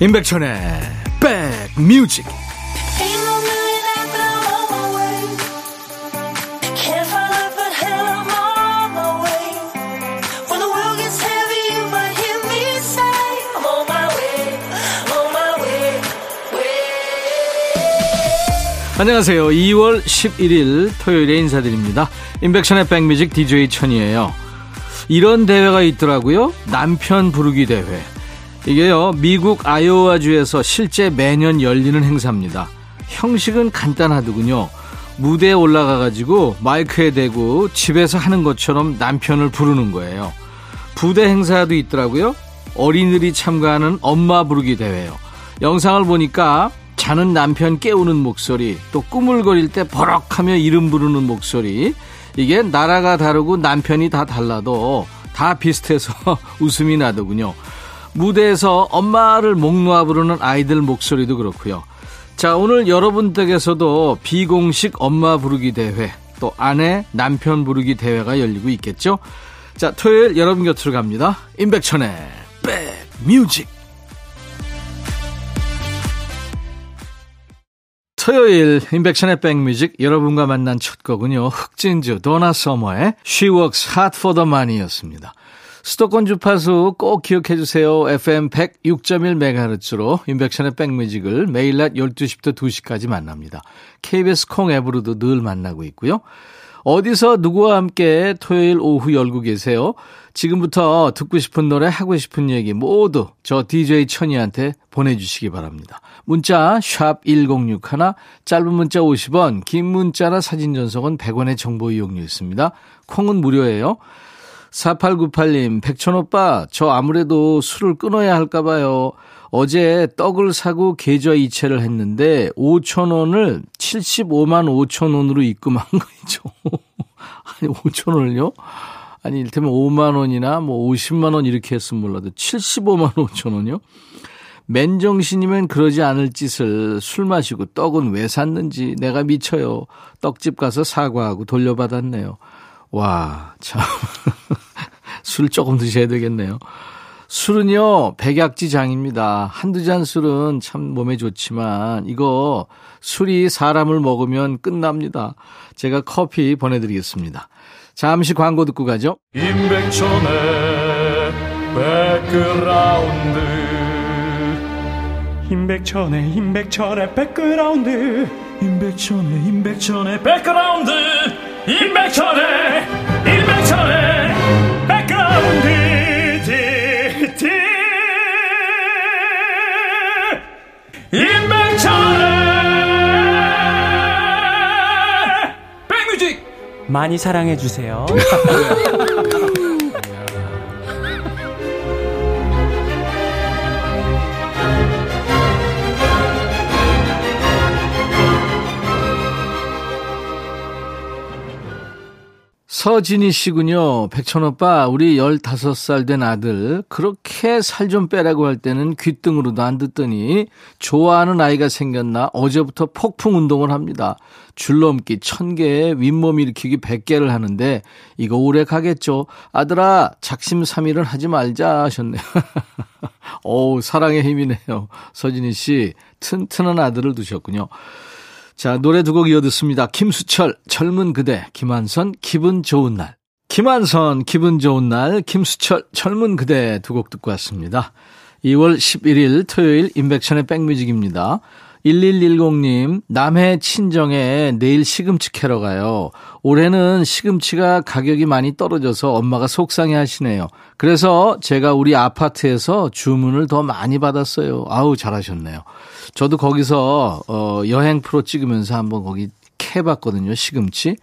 임백천의 백뮤직. 안녕하세요. 2월 11일 토요일에 인사드립니다. 임백천의 백뮤직 DJ 천이에요. 이런 대회가 있더라고요. 남편 부르기 대회. 이게요, 미국 아이오와 주에서 실제 매년 열리는 행사입니다. 형식은 간단하더군요. 무대에 올라가가지고 마이크에 대고 집에서 하는 것처럼 남편을 부르는 거예요. 부대 행사도 있더라고요. 어린이들이 참가하는 엄마 부르기 대회요. 영상을 보니까 자는 남편 깨우는 목소리, 또 꾸물거릴 때 버럭하며 이름 부르는 목소리, 이게 나라가 다르고 남편이 다 달라도 다 비슷해서 웃음이 나더군요. 무대에서 엄마를 목 놓아 부르는 아이들 목소리도 그렇고요. 자, 오늘 여러분 댁에서도 비공식 엄마 부르기 대회, 또 아내 남편 부르기 대회가 열리고 있겠죠. 자, 토요일 여러분 곁으로 갑니다. 임백천의 백뮤직. 토요일 임백천의 백뮤직 여러분과 만난 첫 곡은요, 흑진주 도나 서머의 She Works Hard for the Money였습니다. 수도권 주파수 꼭 기억해 주세요. FM 106.1MHz로 임백천의 백뮤직을 매일 낮 12시부터 2시까지 만납니다. KBS 콩 앱으로도 늘 만나고 있고요. 어디서 누구와 함께 토요일 오후 열고 계세요? 지금부터 듣고 싶은 노래, 하고 싶은 얘기 모두 저 DJ 천이한테 보내주시기 바랍니다. 문자 샵 1061, 짧은 문자 50원, 긴 문자나 사진 전송은 100원의 정보 이용료 있습니다. 콩은 무료예요. 4898님, 백천오빠, 저 아무래도 술을 끊어야 할까 봐요. 어제 떡을 사고 계좌 이체를 했는데 5,000원을 75만 5,000원으로 입금한 거죠. 아니, 5,000원을요? 아니, 이를테면 5만 원이나 뭐 50만 원 이렇게 했으면 몰라도 75만 5천 원이요? 맨정신이면 그러지 않을 짓을 술 마시고 떡은 왜 샀는지 내가 미쳐요. 떡집 가서 사과하고 돌려받았네요. 와, 참. 술 조금 드셔야 되겠네요. 술은요, 백약지장입니다. 한두 잔 술은 참 몸에 좋지만 이거 술이 사람을 먹으면 끝납니다. 제가 커피 보내드리겠습니다. 잠시 광고 듣고 가죠. 임백천의 백그라운드, 임백천의 백그라운드, 임백천의 백그라운드, 임백천의 백그라운드. 임백천의 백뮤직 많이 사랑해 주세요. 서진희 씨군요. 백천오빠, 우리 15살 된 아들 그렇게 살 좀 빼라고 할 때는 귓등으로도 안 듣더니 좋아하는 아이가 생겼나 어제부터 폭풍 운동을 합니다. 줄넘기 1000개, 윗몸 일으키기 100개를 하는데 이거 오래 가겠죠. 아들아, 작심삼일은 하지 말자 하셨네요. 어우, 사랑의 힘이네요. 서진희 씨, 튼튼한 아들을 두셨군요. 자, 노래 두 곡 이어 듣습니다. 김수철, 젊은 그대, 김한선, 기분 좋은 날. 김한선, 기분 좋은 날, 김수철, 젊은 그대 두 곡 듣고 왔습니다. 2월 11일 토요일 임백천의 백뮤직입니다. 1110님, 남해 친정에 내일 시금치 캐러 가요. 올해는 시금치가 가격이 많이 떨어져서 엄마가 속상해 하시네요. 그래서 제가 우리 아파트에서 주문을 더 많이 받았어요. 아우, 잘하셨네요. 저도 거기서 여행 프로 찍으면서 한번 거기 캐봤거든요, 시금치.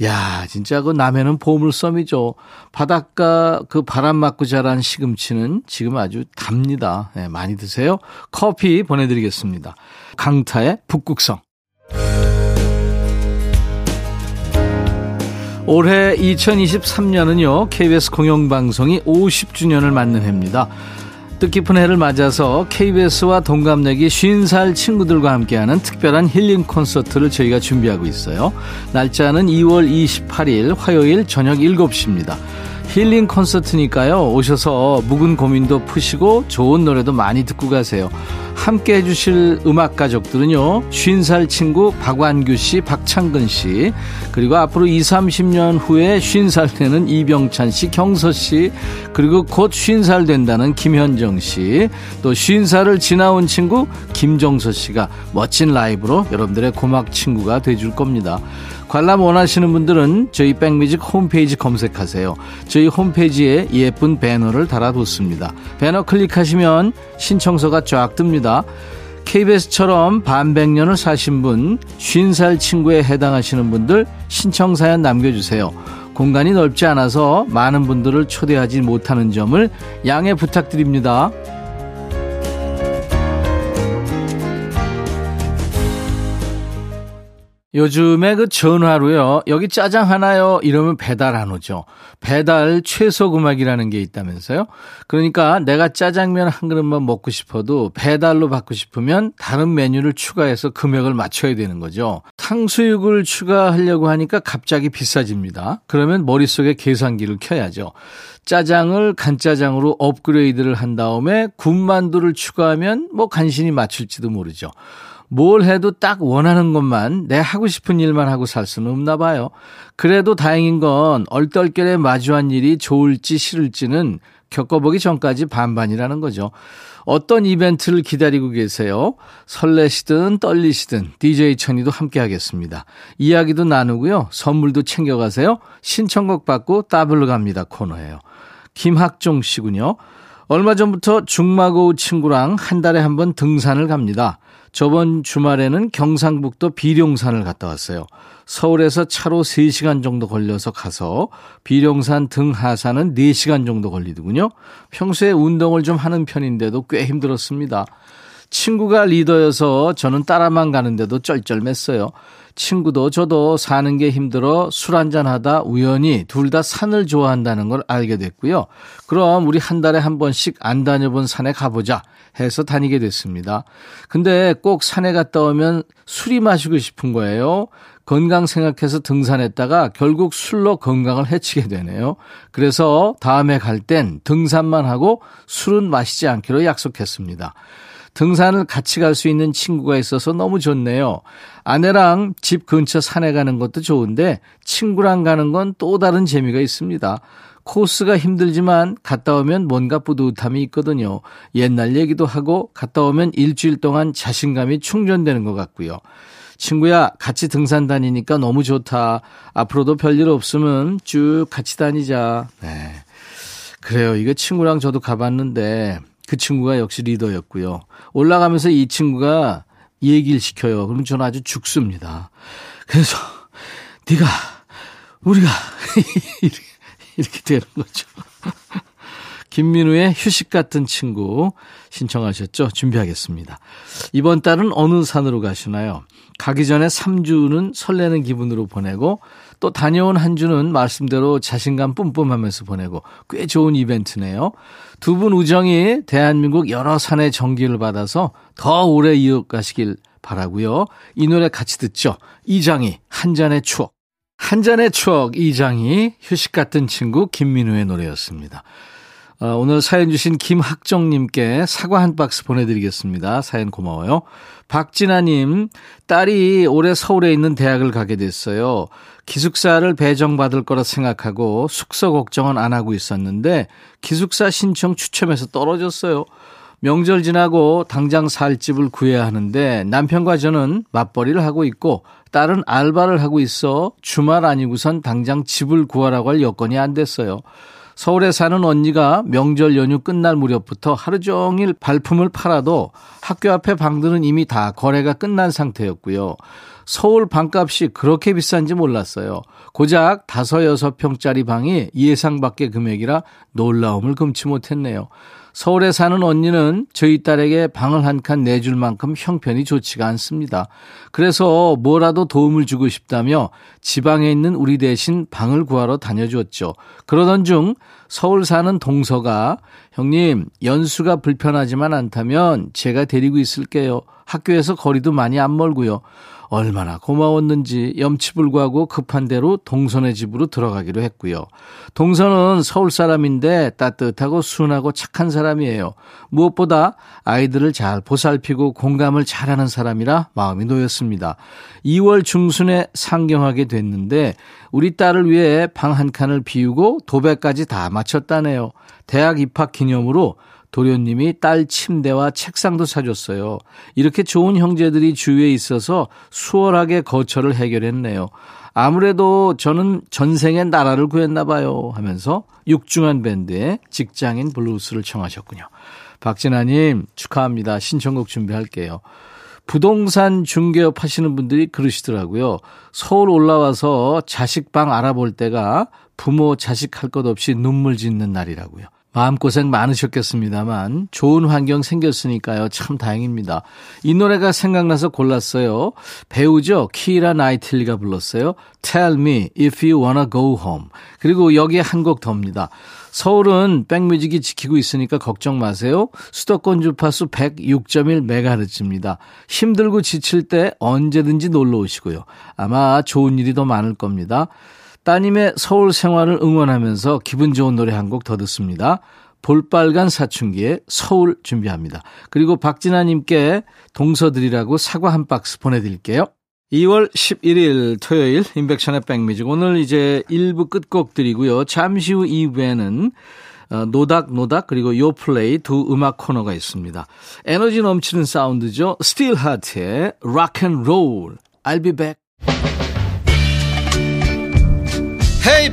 야, 진짜 그 남해는 보물섬이죠. 바닷가 그 바람 맞고 자란 시금치는 지금 아주 답니다. 네, 많이 드세요. 커피 보내드리겠습니다. 강타의 북극성. 올해 2023년은요, KBS 공영방송이 50주년을 맞는 해입니다. 뜻깊은 해를 맞아서 KBS와 동갑내기 50살 친구들과 함께하는 특별한 힐링 콘서트를 저희가 준비하고 있어요. 날짜는 2월 28일 화요일 저녁 7시입니다. 힐링 콘서트니까요. 오셔서 묵은 고민도 푸시고 좋은 노래도 많이 듣고 가세요. 함께 해주실 음악 가족들은요. 50살 친구 박완규 씨, 박창근 씨, 그리고 앞으로 20-30년 후에 50살 되는 이병찬 씨, 경서 씨, 그리고 곧 50살 된다는 김현정 씨, 또 50살을 지나온 친구 김정서 씨가 멋진 라이브로 여러분들의 고막 친구가 돼줄 겁니다. 관람 원하시는 분들은 저희 백뮤직 홈페이지 검색하세요. 저희 홈페이지에 예쁜 배너를 달아뒀습니다. 배너 클릭하시면 신청서가 쫙 뜹니다. KBS처럼 반백년을 사신 분, 50살 친구에 해당하시는 분들 신청사연 남겨주세요. 공간이 넓지 않아서 많은 분들을 초대하지 못하는 점을 양해 부탁드립니다. 요즘에 그 전화로요, 여기 짜장 하나요 이러면 배달 안 오죠. 배달 최소 금액이라는 게 있다면서요. 그러니까 내가 짜장면 한 그릇만 먹고 싶어도 배달로 받고 싶으면 다른 메뉴를 추가해서 금액을 맞춰야 되는 거죠. 탕수육을 추가하려고 하니까 갑자기 비싸집니다. 그러면 머릿속에 계산기를 켜야죠. 짜장을 간짜장으로 업그레이드를 한 다음에 군만두를 추가하면 뭐 간신히 맞출지도 모르죠. 뭘 해도 딱 원하는 것만, 내 하고 싶은 일만 하고 살 수는 없나 봐요. 그래도 다행인 건 얼떨결에 마주한 일이 좋을지 싫을지는 겪어보기 전까지 반반이라는 거죠. 어떤 이벤트를 기다리고 계세요? 설레시든 떨리시든 DJ 천이도 함께 하겠습니다. 이야기도 나누고요. 선물도 챙겨가세요. 신청곡 받고 따블로 갑니다 코너예요. 김학종 씨군요. 얼마 전부터 중마고우 친구랑 한 달에 한 번 등산을 갑니다. 저번 주말에는 경상북도 비룡산을 갔다 왔어요. 서울에서 차로 3시간 정도 걸려서 가서 비룡산 등하산은 4시간 정도 걸리더군요. 평소에 운동을 좀 하는 편인데도 꽤 힘들었습니다. 친구가 리더여서 저는 따라만 가는데도 쩔쩔맸어요. 친구도 저도 사는 게 힘들어 술 한잔하다 우연히 둘 다 산을 좋아한다는 걸 알게 됐고요. 그럼 우리 한 달에 한 번씩 안 다녀본 산에 가보자 해서 다니게 됐습니다. 근데 꼭 산에 갔다 오면 술이 마시고 싶은 거예요. 건강 생각해서 등산했다가 결국 술로 건강을 해치게 되네요. 그래서 다음에 갈 땐 등산만 하고 술은 마시지 않기로 약속했습니다. 등산을 같이 갈 수 있는 친구가 있어서 너무 좋네요. 아내랑 집 근처 산에 가는 것도 좋은데 친구랑 가는 건 또 다른 재미가 있습니다. 코스가 힘들지만 갔다 오면 뭔가 뿌듯함이 있거든요. 옛날 얘기도 하고 갔다 오면 일주일 동안 자신감이 충전되는 것 같고요. 친구야, 같이 등산 다니니까 너무 좋다. 앞으로도 별일 없으면 쭉 같이 다니자. 네, 그래요. 이거 친구랑 저도 가봤는데 그 친구가 역시 리더였고요. 올라가면서 이 친구가 얘기를 시켜요. 그럼 저는 아주 죽습니다. 그래서 네가 우리가 이렇게 되는 거죠. 김민우의 휴식 같은 친구 신청하셨죠? 준비하겠습니다. 이번 달은 어느 산으로 가시나요? 가기 전에 3주는 설레는 기분으로 보내고 또 다녀온 한 주는 말씀대로 자신감 뿜뿜하면서 보내고 꽤 좋은 이벤트네요. 두 분 우정이 대한민국 여러 산의 정기를 받아서 더 오래 이어가시길 바라고요. 이 노래 같이 듣죠. 이장희 한 잔의 추억. 한 잔의 추억 이장희 휴식 같은 친구 김민우의 노래였습니다. 오늘 사연 주신 김학정님께 사과 한 박스 보내드리겠습니다. 사연 고마워요. 박진아님, 딸이 올해 서울에 있는 대학을 가게 됐어요. 기숙사를 배정받을 거라 생각하고 숙소 걱정은 안 하고 있었는데 기숙사 신청 추첨에서 떨어졌어요. 명절 지나고 당장 살 집을 구해야 하는데 남편과 저는 맞벌이를 하고 있고 딸은 알바를 하고 있어 주말 아니고선 당장 집을 구하라고 할 여건이 안 됐어요. 서울에 사는 언니가 명절 연휴 끝날 무렵부터 하루 종일 발품을 팔아도 학교 앞에 방들은 이미 다 거래가 끝난 상태였고요. 서울 방값이 그렇게 비싼지 몰랐어요. 고작 5-6평짜리 방이 예상 밖의 금액이라 놀라움을 금치 못했네요. 서울에 사는 언니는 저희 딸에게 방을 한 칸 내줄 만큼 형편이 좋지가 않습니다. 그래서 뭐라도 도움을 주고 싶다며 지방에 있는 우리 대신 방을 구하러 다녀주었죠. 그러던 중 서울 사는 동서가 형님, 연수가 불편하지만 않다면 제가 데리고 있을게요. 학교에서 거리도 많이 안 멀고요. 얼마나 고마웠는지 염치불구하고 급한 대로 동선의 집으로 들어가기로 했고요. 동선은 서울 사람인데 따뜻하고 순하고 착한 사람이에요. 무엇보다 아이들을 잘 보살피고 공감을 잘하는 사람이라 마음이 놓였습니다. 2월 중순에 상경하게 됐는데 우리 딸을 위해 방 한 칸을 비우고 도배까지 다 마쳤다네요. 대학 입학 기념으로 도련님이 딸 침대와 책상도 사줬어요. 이렇게 좋은 형제들이 주위에 있어서 수월하게 거처를 해결했네요. 아무래도 저는 전생의 나라를 구했나 봐요 하면서 육중한 밴드의 직장인 블루스를 청하셨군요. 박진아님 축하합니다. 신청곡 준비할게요. 부동산 중개업 하시는 분들이 그러시더라고요. 서울 올라와서 자식방 알아볼 때가 부모 자식 할 것 없이 눈물 짓는 날이라고요. 마음고생 많으셨겠습니다만 좋은 환경 생겼으니까요. 참 다행입니다. 이 노래가 생각나서 골랐어요. 배우죠. 키이라 나이틀리가 불렀어요. Tell me if you wanna go home. 그리고 여기에 한 곡 더입니다. 서울은 백뮤직이 지키고 있으니까 걱정 마세요. 수도권 주파수 106.1MHz입니다. 힘들고 지칠 때 언제든지 놀러 오시고요. 아마 좋은 일이 더 많을 겁니다. 따님의 서울 생활을 응원하면서 기분 좋은 노래 한 곡 더 듣습니다. 볼빨간 사춘기에 서울 준비합니다. 그리고 박진아님께 동서드리라고 사과 한 박스 보내드릴게요. 2월 11일 토요일 임백천의 백뮤직 오늘 이제 1부 끝곡들이고요. 잠시 후 2부에는 노닥노닥 그리고 요플레이 두 음악 코너가 있습니다. 에너지 넘치는 사운드죠. 스틸하트의 락앤롤 I'll be back. 헤이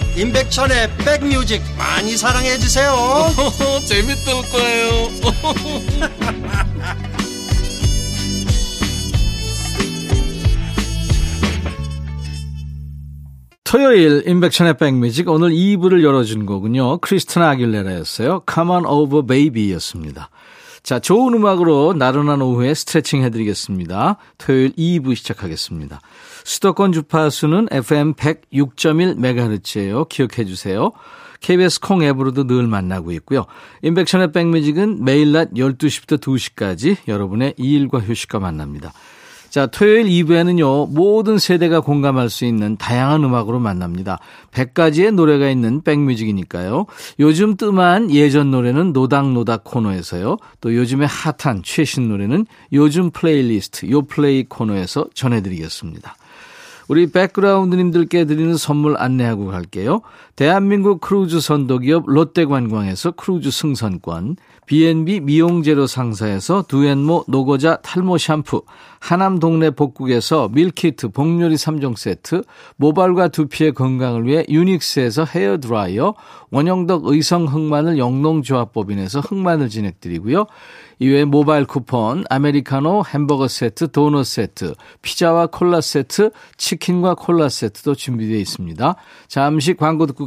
임백천의 백뮤직 많이 사랑해 주세요. 재밌을 거예요. 토요일 임백천의 백뮤직 오늘 2부를 열어준 곡은요. 크리스티나 아길레라였어요. Come on over baby였습니다. 자, 좋은 음악으로 나른한 오후에 스트레칭 해드리겠습니다. 토요일 2부 시작하겠습니다. 수도권 주파수는 FM 106.1MHz예요. 기억해 주세요. KBS 콩 앱으로도 늘 만나고 있고요. 임백천의 백뮤직은 매일 낮 12시부터 2시까지 여러분의 이일과 휴식과 만납니다. 자, 토요일 2부에는요. 모든 세대가 공감할 수 있는 다양한 음악으로 만납니다. 100가지의 노래가 있는 백뮤직이니까요. 요즘 뜸한 예전 노래는 노닥노닥 코너에서요. 또 요즘에 핫한 최신 노래는 요즘 플레이리스트 요플레이 코너에서 전해드리겠습니다. 우리 백그라운드님들께 드리는 선물 안내하고 갈게요. 대한민국 크루즈 선도기업 롯데관광에서 크루즈 승선권, B&B 미용재료 상사에서 두앤모 노고자 탈모 샴푸, 하남 동네 복국에서 밀키트 복요리 3종 세트, 모발과 두피의 건강을 위해 유닉스에서 헤어드라이어, 원형덕 의성 흑마늘 영농조합법인에서 흑마늘 진행드리고요. 이외에 모바일 쿠폰, 아메리카노, 햄버거 세트, 도넛 세트, 피자와 콜라 세트, 치킨과 콜라 세트도 준비되어 있습니다. 잠시 광고 듣고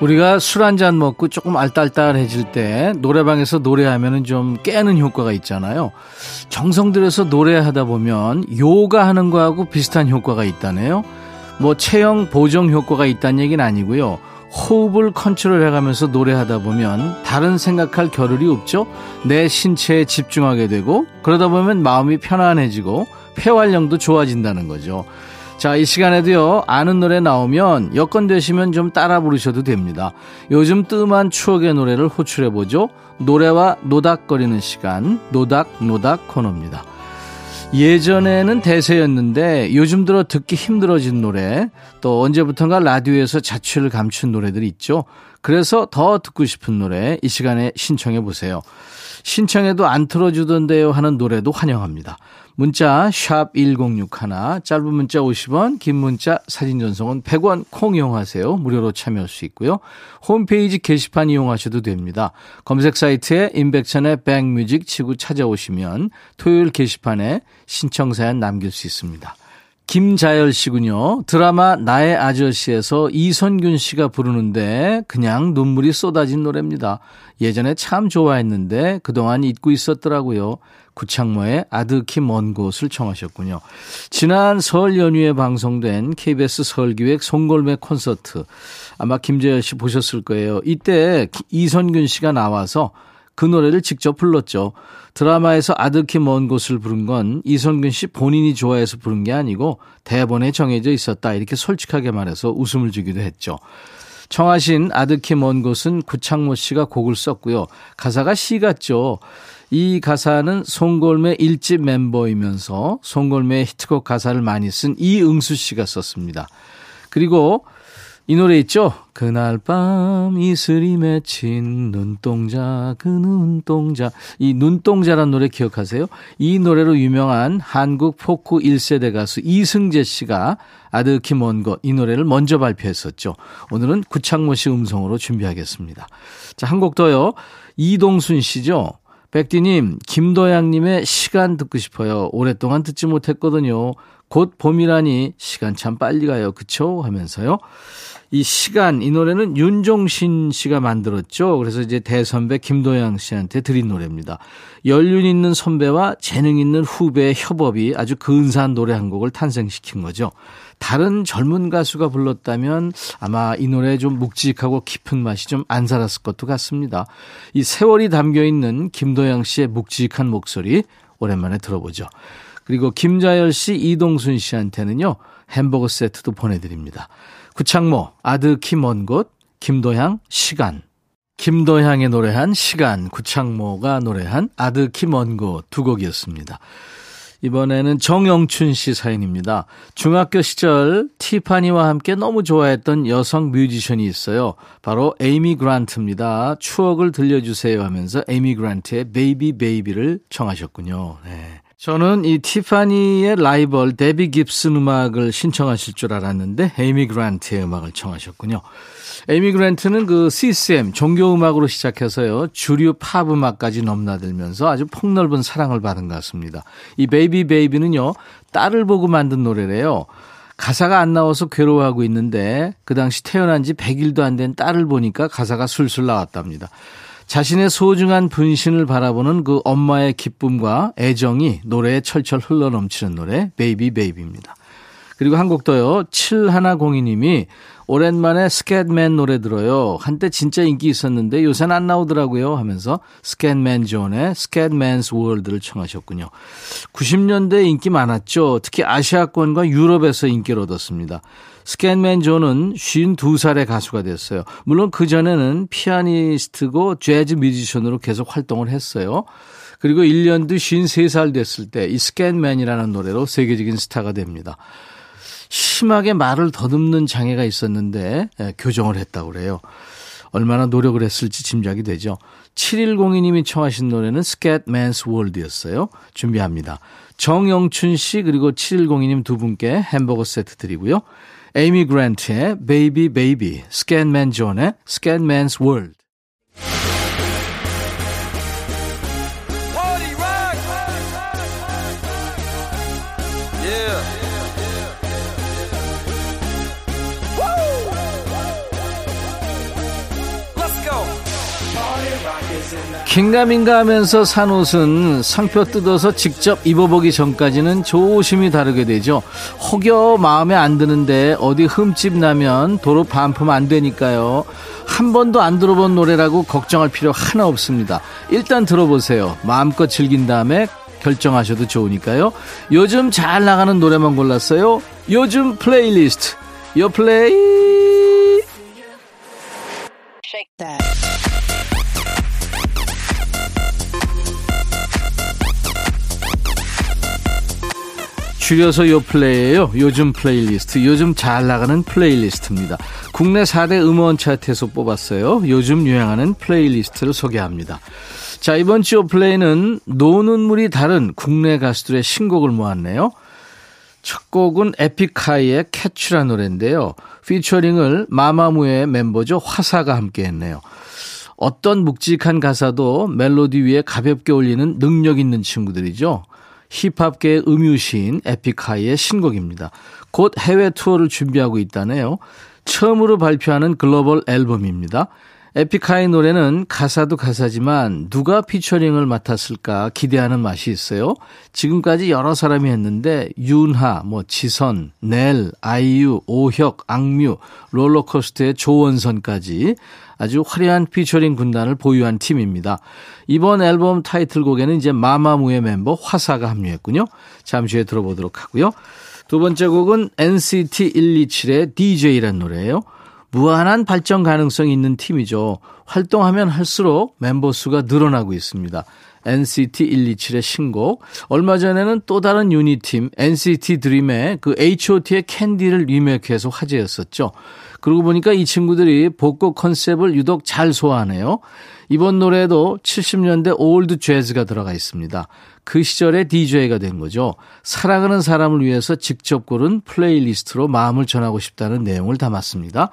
우리가 술 한잔 먹고 조금 알딸딸해질 때 노래방에서 노래하면 좀 깨는 효과가 있잖아요. 정성 들여서 노래하다 보면 요가하는 거하고 비슷한 효과가 있다네요. 뭐 체형 보정 효과가 있다는 얘기는 아니고요. 호흡을 컨트롤해가면서 노래하다 보면 다른 생각할 겨를이 없죠. 내 신체에 집중하게 되고 그러다 보면 마음이 편안해지고 폐활량도 좋아진다는 거죠. 자, 이 시간에도요, 아는 노래 나오면 여건 되시면 좀 따라 부르셔도 됩니다. 요즘 뜸한 추억의 노래를 호출해보죠. 노래와 노닥거리는 시간, 노닥노닥 코너입니다. 예전에는 대세였는데 요즘 들어 듣기 힘들어진 노래, 또 언제부턴가 라디오에서 자취를 감춘 노래들이 있죠. 그래서 더 듣고 싶은 노래 이 시간에 신청해보세요. 신청해도 안 틀어주던데요 하는 노래도 환영합니다. 문자 샵 1061, 짧은 문자 50원, 긴 문자 사진 전송은 100원, 콩 이용하세요. 무료로 참여할 수 있고요. 홈페이지 게시판 이용하셔도 됩니다. 검색 사이트에 임백천의 백뮤직 치고 찾아오시면 토요일 게시판에 신청 사연 남길 수 있습니다. 김자열 씨군요. 드라마 나의 아저씨에서 이선균 씨가 부르는데 그냥 눈물이 쏟아진 노래입니다. 예전에 참 좋아했는데 그동안 잊고 있었더라고요. 구창모의 아득히 먼 곳을 청하셨군요. 지난 설 연휴에 방송된 KBS 설기획 송골매 콘서트, 아마 김자열 씨 보셨을 거예요. 이때 이선균 씨가 나와서 그 노래를 직접 불렀죠. 드라마에서 아득히 먼 곳을 부른 건 이선균 씨 본인이 좋아해서 부른 게 아니고 대본에 정해져 있었다, 이렇게 솔직하게 말해서 웃음을 주기도 했죠. 청하신 아득히 먼 곳은 구창모 씨가 곡을 썼고요. 가사가 시 같죠. 이 가사는 송골매 1집 멤버이면서 송골매의 히트곡 가사를 많이 쓴 이응수 씨가 썼습니다. 그리고 이 노래 있죠? 그날 밤 이슬이 맺힌 눈동자, 그 눈동자. 이 눈동자란 노래 기억하세요? 이 노래로 유명한 한국 포크 1세대 가수 이승재 씨가 아득히 먼 곳, 이 노래를 먼저 발표했었죠. 오늘은 구창모 씨 음성으로 준비하겠습니다. 자, 한 곡 더요. 이동순 씨죠? 백디님, 김도양님의 시간 듣고 싶어요. 오랫동안 듣지 못했거든요. 곧 봄이라니 시간 참 빨리 가요. 그쵸? 하면서요. 이 시간, 이 노래는 윤종신 씨가 만들었죠. 그래서 이제 대선배 김도양 씨한테 드린 노래입니다. 연륜 있는 선배와 재능 있는 후배의 협업이 아주 근사한 노래 한 곡을 탄생시킨 거죠. 다른 젊은 가수가 불렀다면 아마 이 노래에 좀 묵직하고 깊은 맛이 좀 안 살았을 것도 같습니다. 이 세월이 담겨있는 김도양 씨의 묵직한 목소리 오랜만에 들어보죠. 그리고 김자열 씨, 이동순 씨한테는요, 햄버거 세트도 보내드립니다. 구창모, 아득히 먼 곳, 김도향, 시간. 김도향이 노래한 시간, 구창모가 노래한 아득히 먼 곳 두 곡이었습니다. 이번에는 정영춘 씨 사연입니다. 중학교 시절 티파니와 함께 너무 좋아했던 여성 뮤지션이 있어요. 바로 에이미 그란트입니다. 추억을 들려주세요 하면서 에이미 그란트의 베이비 베이비를 청하셨군요. 네. 저는 이 티파니의 라이벌 데비 깁슨 음악을 신청하실 줄 알았는데 에이미 그란트의 음악을 청하셨군요. 에이미 그란트는 그 CCM 종교음악으로 시작해서요, 주류 팝 음악까지 넘나들면서 아주 폭넓은 사랑을 받은 것 같습니다. 이 베이비 베이비는요, 딸을 보고 만든 노래래요. 가사가 안 나와서 괴로워하고 있는데 그 당시 태어난 지 100일도 안 된 딸을 보니까 가사가 술술 나왔답니다. 자신의 소중한 분신을 바라보는 그 엄마의 기쁨과 애정이 노래에 철철 흘러넘치는 노래 베이비 베이비입니다. 그리고 한 곡 더요. 7102님이 오랜만에 스캣맨 노래 들어요. 한때 진짜 인기 있었는데 요새는 안 나오더라고요 하면서 스캣맨 존의 스캣맨스 월드를 청하셨군요. 90년대에 인기 많았죠. 특히 아시아권과 유럽에서 인기를 얻었습니다. 스캔맨 존은 52살의 가수가 됐어요. 물론 그전에는 피아니스트고 재즈 뮤지션으로 계속 활동을 했어요. 그리고 1년 뒤 53살 됐을 때 이 스캔맨이라는 노래로 세계적인 스타가 됩니다. 심하게 말을 더듬는 장애가 있었는데 교정을 했다고 그래요. 얼마나 노력을 했을지 짐작이 되죠. 7102님이 청하신 노래는 스캣맨스 월드였어요. 준비합니다. 정영춘 씨 그리고 7102님 두 분께 햄버거 세트 드리고요. 에이미 그랜트의 베이비 베이비, 스캔맨 존의 스캔맨스 월드. 긴가민가 하면서 산 옷은 상표 뜯어서 직접 입어보기 전까지는 조심히 다루게 되죠. 혹여 마음에 안 드는데 어디 흠집 나면 도로 반품 안 되니까요. 한 번도 안 들어본 노래라고 걱정할 필요 하나 없습니다. 일단 들어보세요. 마음껏 즐긴 다음에 결정하셔도 좋으니까요. 요즘 잘 나가는 노래만 골랐어요. 요즘 플레이리스트 요플레이. 줄여서 요플레이예요. 요즘 플레이리스트, 요즘 잘 나가는 플레이리스트입니다. 국내 4대 음원 차트에서 뽑았어요. 요즘 유행하는 플레이리스트를 소개합니다. 자, 이번 주 요플레이는 노는 물이 다른 국내 가수들의 신곡을 모았네요. 첫 곡은 에픽하이의 캐치라는 노래인데요. 피처링을 마마무의 멤버죠. 화사가 함께 했네요. 어떤 묵직한 가사도 멜로디 위에 가볍게 올리는 능력 있는 친구들이죠. 힙합계의 음유시인 에픽하이의 신곡입니다. 곧 해외 투어를 준비하고 있다네요. 처음으로 발표하는 글로벌 앨범입니다. 에픽하이 노래는 가사도 가사지만 누가 피처링을 맡았을까 기대하는 맛이 있어요. 지금까지 여러 사람이 했는데 윤하, 지선, 넬, 아이유, 오혁, 악뮤, 롤러코스터의 조원선까지 아주 화려한 피처링 군단을 보유한 팀입니다. 이번 앨범 타이틀곡에는 이제 마마무의 멤버 화사가 합류했군요. 잠시 후에 들어보도록 하고요. 두 번째 곡은 NCT 127의 DJ란 노래예요. 무한한 발전 가능성이 있는 팀이죠. 활동하면 할수록 멤버 수가 늘어나고 있습니다. NCT 127의 신곡. 얼마 전에는 또 다른 유닛팀 NCT 드림의 그 H.O.T의 캔디를 리메이크해서 화제였었죠. 그러고 보니까 이 친구들이 복고 컨셉을 유독 잘 소화하네요. 이번 노래에도 70년대 올드 재즈가 들어가 있습니다. 그 시절의 DJ가 된 거죠. 사랑하는 사람을 위해서 직접 고른 플레이리스트로 마음을 전하고 싶다는 내용을 담았습니다.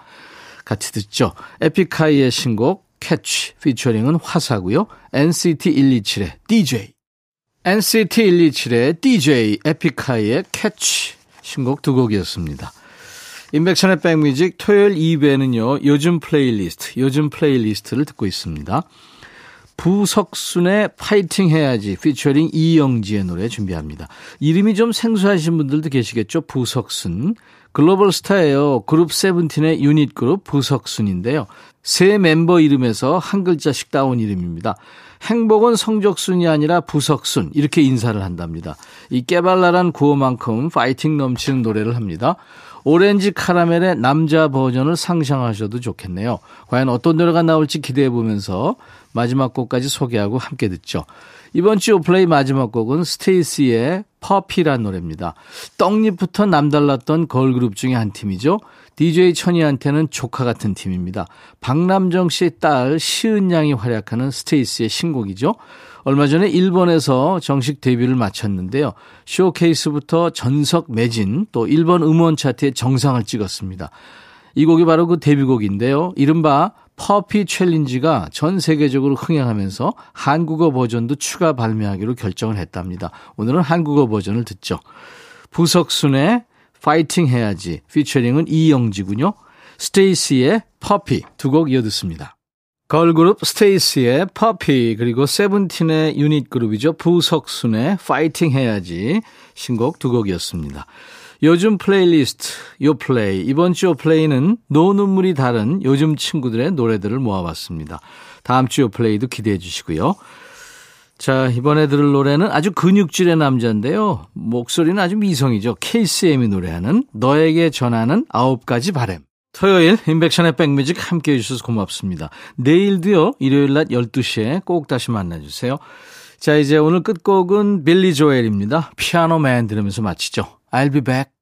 같이 듣죠. 에픽하이의 신곡 캐치, 피처링은 화사고요. NCT 127의 DJ. NCT 127의 DJ, 에픽하이의 캐치. 신곡 두 곡이었습니다. 임백천의 백뮤직 토요일 2부에는요. 요즘 플레이리스트를 듣고 있습니다. 부석순의 파이팅해야지 피처링 이영지의 노래 준비합니다. 이름이 좀 생소하신 분들도 계시겠죠. 부석순. 글로벌 스타예요. 그룹 세븐틴의 유닛 그룹 부석순인데요. 새 멤버 이름에서 한 글자씩 따온 이름입니다. 행복은 성적순이 아니라 부석순, 이렇게 인사를 한답니다. 이 깨발랄한 구호만큼 파이팅 넘치는 노래를 합니다. 오렌지 카라멜의 남자 버전을 상상하셔도 좋겠네요. 과연 어떤 노래가 나올지 기대해보면서 마지막 곡까지 소개하고 함께 듣죠. 이번 주 요플레이 마지막 곡은 스테이시의 퍼피라는 노래입니다. 떡잎부터 남달랐던 걸그룹 중에 한 팀이죠. DJ 천이한테는 조카 같은 팀입니다. 박남정 씨의 딸 시은 양이 활약하는 스테이시의 신곡이죠. 얼마 전에 일본에서 정식 데뷔를 마쳤는데요. 쇼케이스부터 전석 매진, 또 일본 음원 차트의 정상을 찍었습니다. 이 곡이 바로 그 데뷔곡인데요. 이른바 퍼피 챌린지가 전 세계적으로 흥행하면서 한국어 버전도 추가 발매하기로 결정을 했답니다. 오늘은 한국어 버전을 듣죠. 부석순의 파이팅 해야지, 피처링은 이영지군요. 스테이시의 퍼피, 두 곡 이어 듣습니다. 걸그룹 스테이시의 퍼피, 그리고 세븐틴의 유닛 그룹이죠. 부석순의 파이팅 해야지 신곡 두 곡이었습니다. 요즘 플레이리스트 요플레이. 이번 주 요플레이는 노는 물이 다른 요즘 친구들의 노래들을 모아봤습니다. 다음 주 요플레이도 기대해 주시고요. 자, 이번에 들을 노래는 아주 근육질의 남자인데요. 목소리는 아주 미성이죠. KCM이 노래하는 너에게 전하는 9가지 바램. 토요일 임백천의 백뮤직 함께해 주셔서 고맙습니다. 내일도요. 일요일 낮 12시에 꼭 다시 만나주세요. 자, 이제 오늘 끝곡은 빌리 조엘입니다. 피아노맨 들으면서 마치죠. I'll be back.